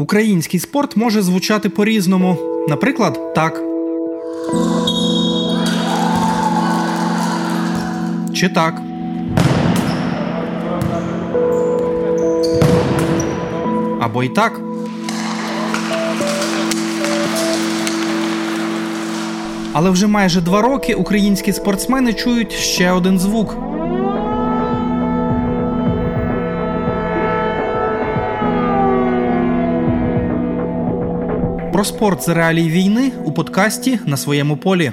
Український спорт може звучати по-різному. Наприклад, так. Чи так. Або і так. Але вже майже 2 роки українські спортсмени чують ще один звук. Про спорт з реалій війни у подкасті «На своєму полі».